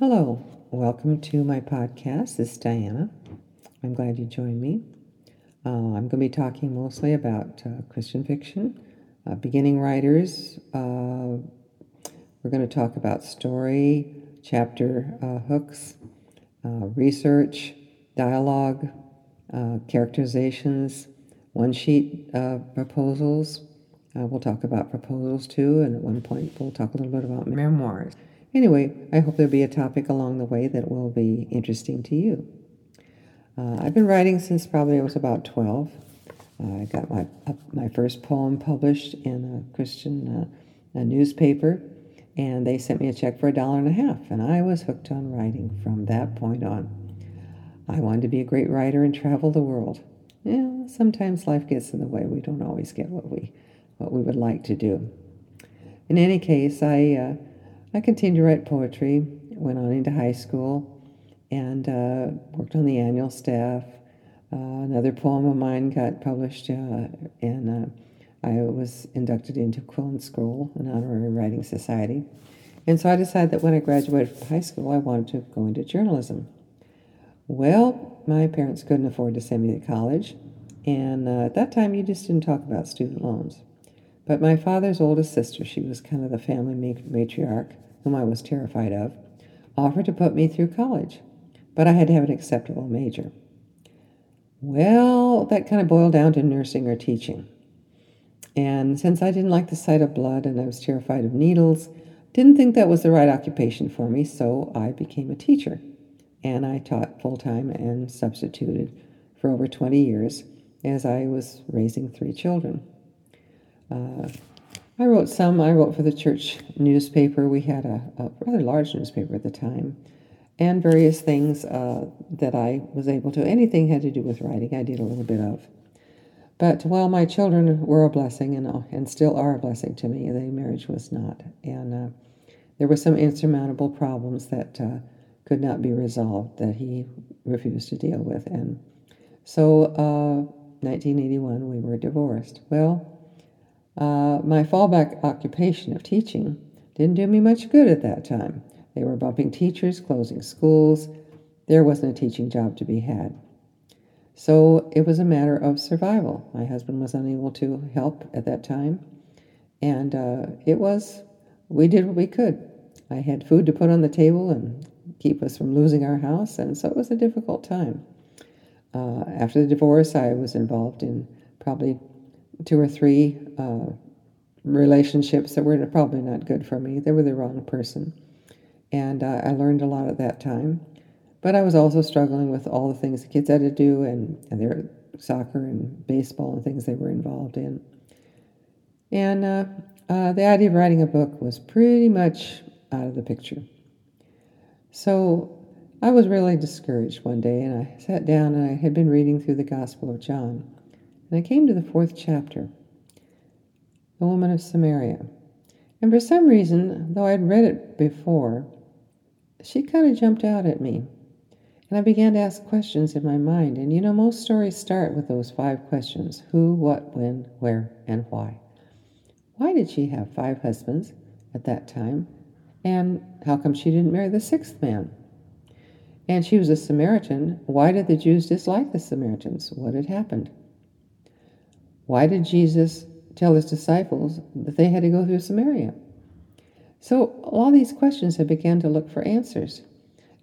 Hello, welcome to my podcast. This is Diana. I'm glad you joined me. I'm going to be talking mostly about Christian fiction, beginning writers. We're going to talk about story, chapter hooks, research, dialogue, characterizations, one-sheet proposals. We'll talk about proposals too, and at one point we'll talk a little bit about memoirs. Anyway, I hope there'll be a topic along the way that will be interesting to you. I've been writing since probably I was about 12. I got my first poem published in a Christian a newspaper, and they sent me a check for $1.50, and I was hooked on writing from that point on. I wanted to be a great writer and travel the world. Yeah, sometimes life gets in the way. We don't always get what we would like to do. In any case, I continued to write poetry, went on into high school, and worked on the annual staff. Another poem of mine got published, and I was inducted into Quill and Scroll, an honorary writing society. And so I decided that when I graduated from high school, I wanted to go into journalism. Well, my parents couldn't afford to send me to college, and at that time you just didn't talk about student loans. But my father's oldest sister, she was kind of the family matriarch, whom I was terrified of, offered to put me through college. But I had to have an acceptable major. Well, that kind of boiled down to nursing or teaching. And since I didn't like the sight of blood and I was terrified of needles, didn't think that was the right occupation for me, so I became a teacher. And I taught full-time and substituted for over 20 years as I was raising 3 children. I wrote for the church newspaper. We had a rather large newspaper at the time, and various things that I was able to. Anything had to do with writing, I did a little bit of. But while my children were a blessing and still are a blessing to me, their marriage was not. And there were some insurmountable problems that could not be resolved that he refused to deal with. And so 1981, we were divorced. Well, my fallback occupation of teaching didn't do me much good at that time. They were bumping teachers, closing schools. There wasn't a teaching job to be had. So it was a matter of survival. My husband was unable to help at that time. And we did what we could. I had food to put on the table and keep us from losing our house. And so it was a difficult time. After the divorce, I was involved in probably 2 or 3 relationships that were probably not good for me. They were the wrong person. And I learned a lot at that time. But I was also struggling with all the things the kids had to do and their soccer and baseball and things they were involved in. And the idea of writing a book was pretty much out of the picture. So I was really discouraged one day, and I sat down and I had been reading through the Gospel of John. And I came to the 4th chapter, the woman of Samaria. And for some reason, though I'd read it before, she kind of jumped out at me. And I began to ask questions in my mind. And you know, most stories start with those 5 questions. Who, what, when, where, and why. Why did she have 5 husbands at that time? And how come she didn't marry the 6th man? And she was a Samaritan. Why did the Jews dislike the Samaritans? What had happened? Why did Jesus tell his disciples that they had to go through Samaria? So all these questions, I began to look for answers.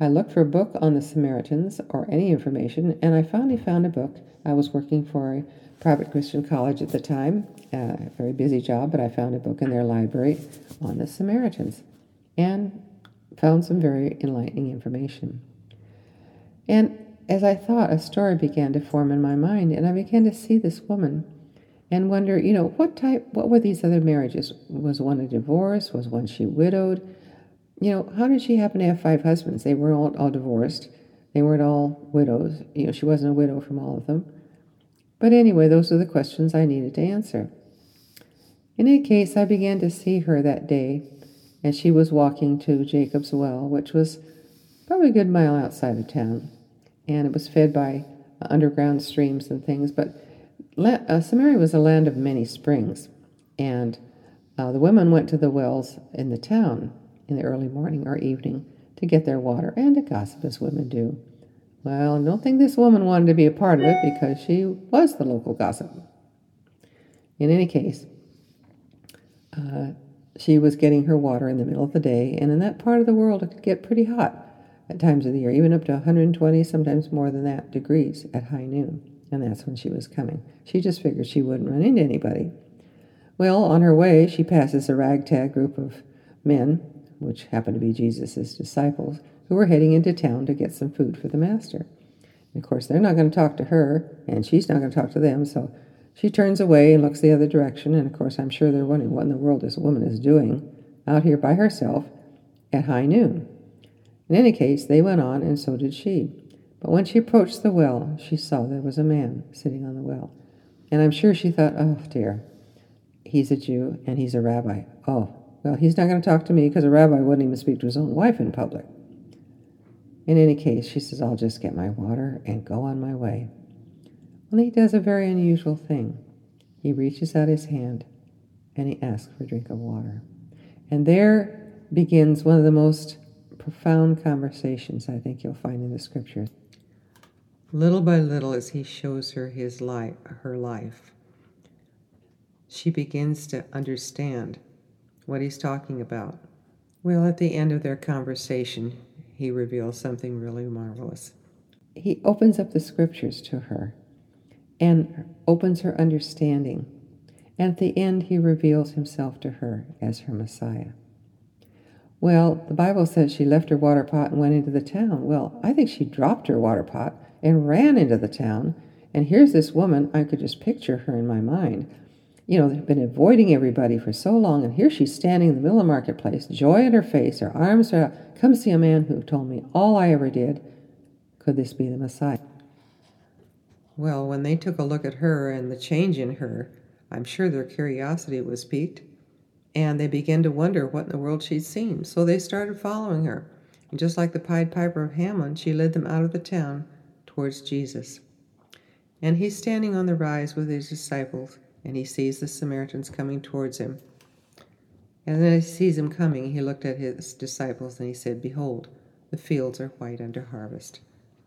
I looked for a book on the Samaritans or any information, and I finally found a book. I was working for a private Christian college at the time, a very busy job, but I found a book in their library on the Samaritans and found some very enlightening information. And as I thought, a story began to form in my mind, and I began to see this woman and wonder, you know, what were these other marriages? Was one a divorce? Was one she widowed? You know, how did she happen to have 5 husbands? They weren't all divorced. They weren't all widows. You know, she wasn't a widow from all of them. But anyway, those are the questions I needed to answer. In any case, I began to see her that day, and she was walking to Jacob's Well, which was probably a good mile outside of town. And it was fed by underground streams and things, but Samaria was a land of many springs, and the women went to the wells in the town in the early morning or evening to get their water, and to gossip as women do. Well, I don't think this woman wanted to be a part of it because she was the local gossip. In any case, she was getting her water in the middle of the day, and in that part of the world it could get pretty hot at times of the year, even up to 120, sometimes more than that, degrees at high noon. And that's when she was coming. She just figured she wouldn't run into anybody. Well, on her way, she passes a ragtag group of men, which happened to be Jesus' disciples, who were heading into town to get some food for the master. And of course, they're not going to talk to her, and she's not going to talk to them, so she turns away and looks the other direction, and of course, I'm sure they're wondering what in the world this woman is doing out here by herself at high noon. In any case, they went on, and so did she. But when she approached the well, she saw there was a man sitting on the well. And I'm sure she thought, oh, dear, he's a Jew, and he's a rabbi. Oh, well, he's not going to talk to me because a rabbi wouldn't even speak to his own wife in public. In any case, she says, I'll just get my water and go on my way. And he does a very unusual thing. He reaches out his hand, and he asks for a drink of water. And there begins one of the most profound conversations I think you'll find in the Scriptures. Little by little, as he shows her her life, she begins to understand what he's talking about. Well, at the end of their conversation, he reveals something really marvelous. He opens up the Scriptures to her and opens her understanding. At the end, he reveals himself to her as her Messiah. Well, the Bible says she left her water pot and went into the town. Well, I think she dropped her water pot and ran into the town. And here's this woman, I could just picture her in my mind. You know, they've been avoiding everybody for so long, and here she's standing in the middle of the marketplace, joy in her face, her arms are out. Come see a man who told me all I ever did. Could this be the Messiah? Well, when they took a look at her and the change in her, I'm sure their curiosity was piqued, and they began to wonder what in the world she'd seen. So they started following her. And just like the Pied Piper of Hamelin, she led them out of the town towards Jesus. And he's standing on the rise with his disciples, and he sees the Samaritans coming towards him. And then as he sees them coming, he looked at his disciples and he said, Behold, the fields are white under harvest.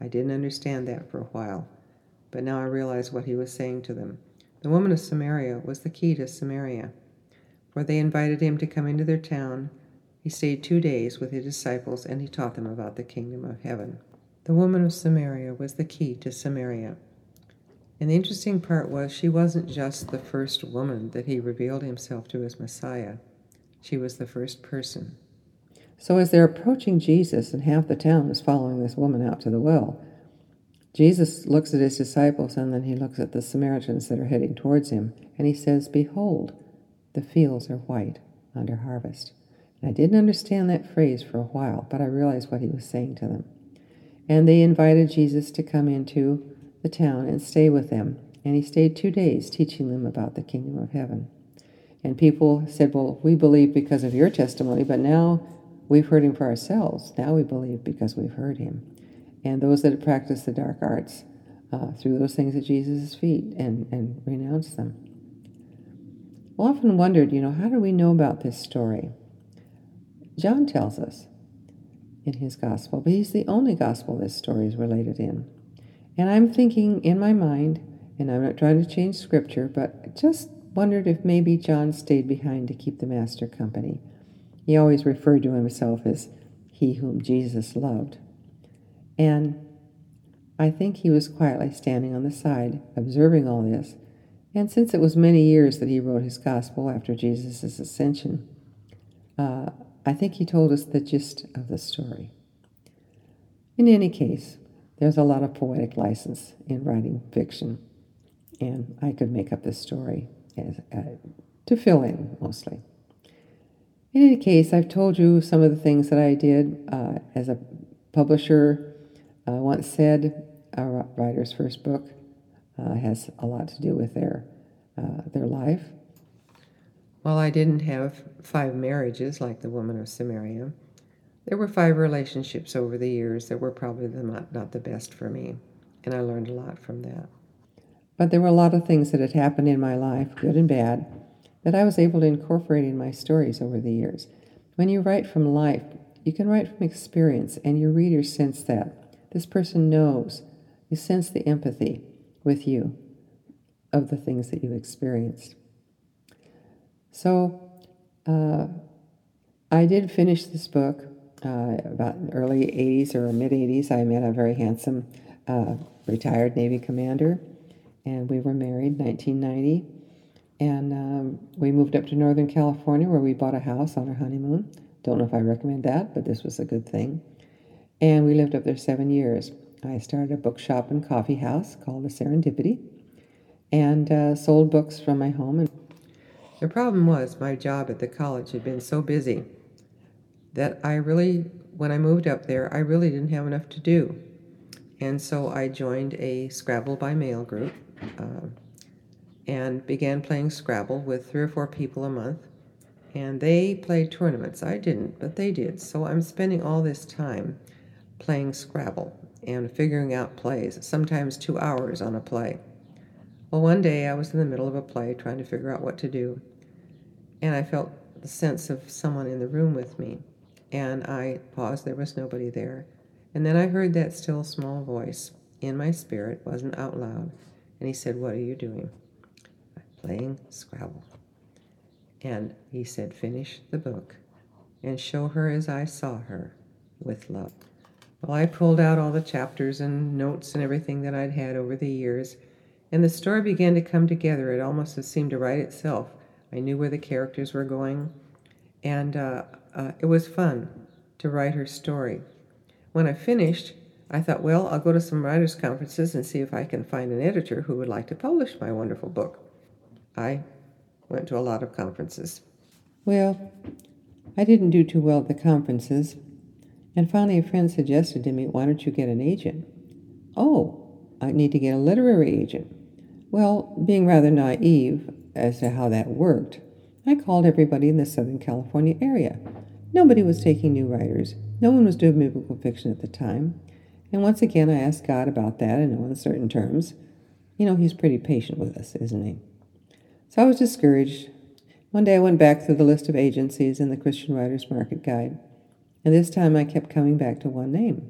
I didn't understand that for a while, but now I realize what he was saying to them. The woman of Samaria was the key to Samaria, for they invited him to come into their town. He stayed 2 days with his disciples, and he taught them about the kingdom of heaven. The woman of Samaria was the key to Samaria. And the interesting part was she wasn't just the first woman that he revealed himself to as Messiah. She was the first person. So as they're approaching Jesus, and half the town is following this woman out to the well, Jesus looks at his disciples, and then he looks at the Samaritans that are heading towards him, and he says, Behold, the fields are white under harvest. And I didn't understand that phrase for a while, but I realized what he was saying to them. And they invited Jesus to come into the town and stay with them. And he stayed 2 days teaching them about the kingdom of heaven. And people said, well, we believe because of your testimony, but now we've heard him for ourselves. Now we believe because we've heard him. And those that practice the dark arts threw those things at Jesus' feet and renounced them. I often wondered, how do we know about this story? John tells us in his gospel, but he's the only gospel this story is related in. And I'm thinking in my mind, and I'm not trying to change Scripture, but I just wondered if maybe John stayed behind to keep the Master company. He always referred to himself as he whom Jesus loved. And I think he was quietly standing on the side, observing all this. And since it was many years that he wrote his gospel after Jesus' ascension, I think he told us the gist of the story. In any case, there's a lot of poetic license in writing fiction, and I could make up this story to fill in, mostly. In any case, I've told you some of the things that I did as a publisher. I once said a writer's first book has a lot to do with their life. While I didn't have 5 marriages like the woman of Samaria, there were 5 relationships over the years that were probably not the best for me, and I learned a lot from that. But there were a lot of things that had happened in my life, good and bad, that I was able to incorporate in my stories over the years. When you write from life, You can write from experience, and your readers sense that. This person knows. You sense the empathy with you of the things that you experienced. So I did finish this book about in the early 80s or mid-80s. I met a very handsome retired Navy commander, and we were married in 1990. And we moved up to Northern California, where we bought a house on our honeymoon. Don't know if I recommend that, but this was a good thing. And we lived up there 7 years. I started a bookshop and coffee house called The Serendipity, and sold books from my home. And the problem was my job at the college had been so busy that I really, when I moved up there, I really didn't have enough to do. And so I joined a Scrabble by mail group and began playing Scrabble with 3 or 4 people a month. And they played tournaments. I didn't, but they did. So I'm spending all this time playing Scrabble and figuring out plays, sometimes 2 hours on a play. Well, one day I was in the middle of a play trying to figure out what to do, and I felt the sense of someone in the room with me. And I paused. There was nobody there. And then I heard that still small voice in my spirit, wasn't out loud, and he said, "What are you doing?" "I'm playing Scrabble." And he said, "Finish the book and show her as I saw her, with love." Well, I pulled out all the chapters and notes and everything that I'd had over the years, and the story began to come together. It almost seemed to write itself. I knew where the characters were going, and it was fun to write her story. When I finished, I thought, well, I'll go to some writers' conferences and see if I can find an editor who would like to publish my wonderful book. I went to a lot of conferences. Well, I didn't do too well at the conferences, and finally a friend suggested to me, "Why don't you get an agent?" "Oh, I need to get a literary agent." Well, being rather naive as to how that worked, I called everybody in the Southern California area. Nobody was taking new writers. No one was doing biblical fiction at the time. And once again, I asked God about that in no uncertain terms. You know, he's pretty patient with us, isn't he? So I was discouraged. One day I went back through the list of agencies in the Christian Writers Market Guide, and this time I kept coming back to one name.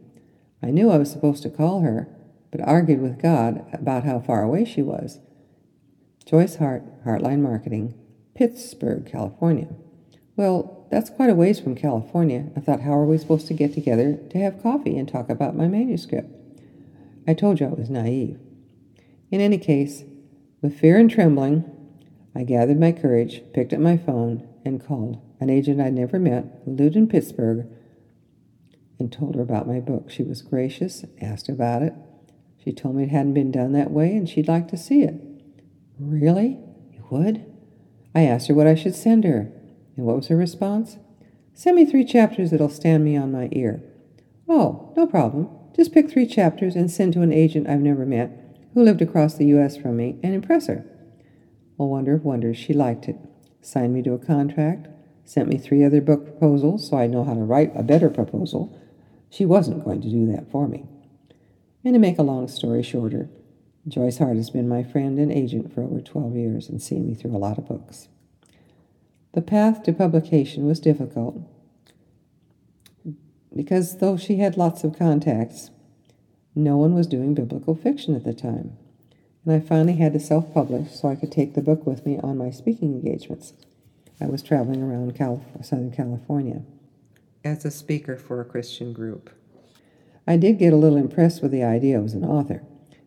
I knew I was supposed to call her, but argued with God about how far away she was. Joyce Hart, Heartline Marketing, Pittsburgh, California. Well, that's quite a ways from California. I thought, how are we supposed to get together to have coffee and talk about my manuscript? I told you I was naive. In any case, with fear and trembling, I gathered my courage, picked up my phone, and called an agent I'd never met, who lived in Pittsburgh, and told her about my book. She was gracious, asked about it. She told me it hadn't been done that way, and she'd like to see it. "Really? You would?" I asked her what I should send her, and what was her response? "Send me 3 chapters that'll stand me on my ear." "Oh, no problem. Just pick 3 chapters and send to an agent I've never met, who lived across the U.S. from me, and impress her." Well, wonder of wonders, she liked it, signed me to a contract, sent me 3 other book proposals so I know how to write a better proposal. She wasn't going to do that for me. And to make a long story shorter, Joyce Hart has been my friend and agent for over 12 years and seen me through a lot of books. The path to publication was difficult because though she had lots of contacts, no one was doing biblical fiction at the time. And I finally had to self-publish so I could take the book with me on my speaking engagements. I was traveling around Southern California as a speaker for a Christian group. I did get a little impressed with the idea I was an author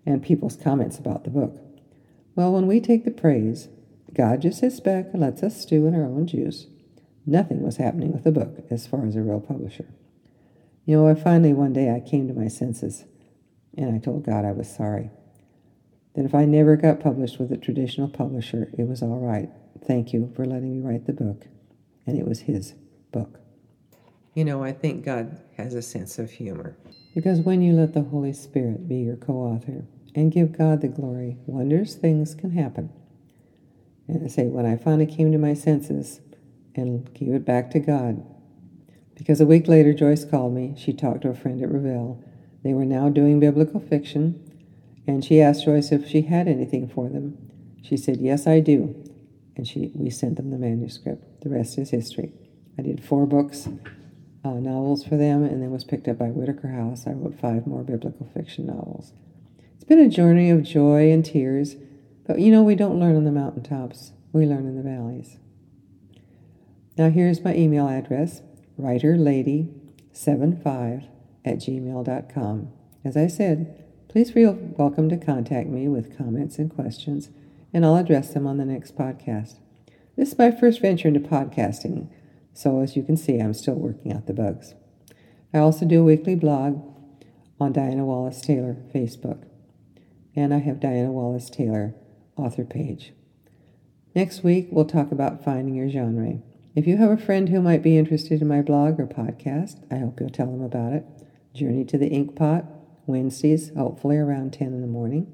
and people's comments about the book. Well, when we take the praise, God just sits back and lets us stew in our own juice. Nothing was happening with the book as far as a real publisher. You know, finally one day I came to my senses, and I told God I was sorry. That if I never got published with a traditional publisher, it was all right. Thank you for letting me write the book. And it was his book. You know, I think God has a sense of humor. Because when you let the Holy Spirit be your co-author and give God the glory, wondrous things can happen. And I say, when I finally came to my senses and gave it back to God. Because a week later, Joyce called me. She talked to a friend at Revell. They were now doing biblical fiction. And she asked Joyce if she had anything for them. She said, "Yes, I do." And we sent them the manuscript. The rest is history. I did 4 books novels for them, and then was picked up by Whitaker House. I wrote 5 more biblical fiction novels. It's been a journey of joy and tears, but you know, we don't learn on the mountaintops. We learn in the valleys. Now here's my email address, writerlady75@gmail.com. As I said, please feel welcome to contact me with comments and questions, and I'll address them on the next podcast. This is my first venture into podcasting, so as you can see, I'm still working out the bugs. I also do a weekly blog on Diana Wallace Taylor Facebook, and I have Diana Wallace Taylor author page. Next week, we'll talk about finding your genre. If you have a friend who might be interested in my blog or podcast, I hope you'll tell them about it. Journey to the Ink Pot, Wednesdays, hopefully around 10 in the morning.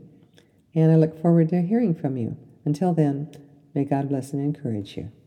And I look forward to hearing from you. Until then, may God bless and encourage you.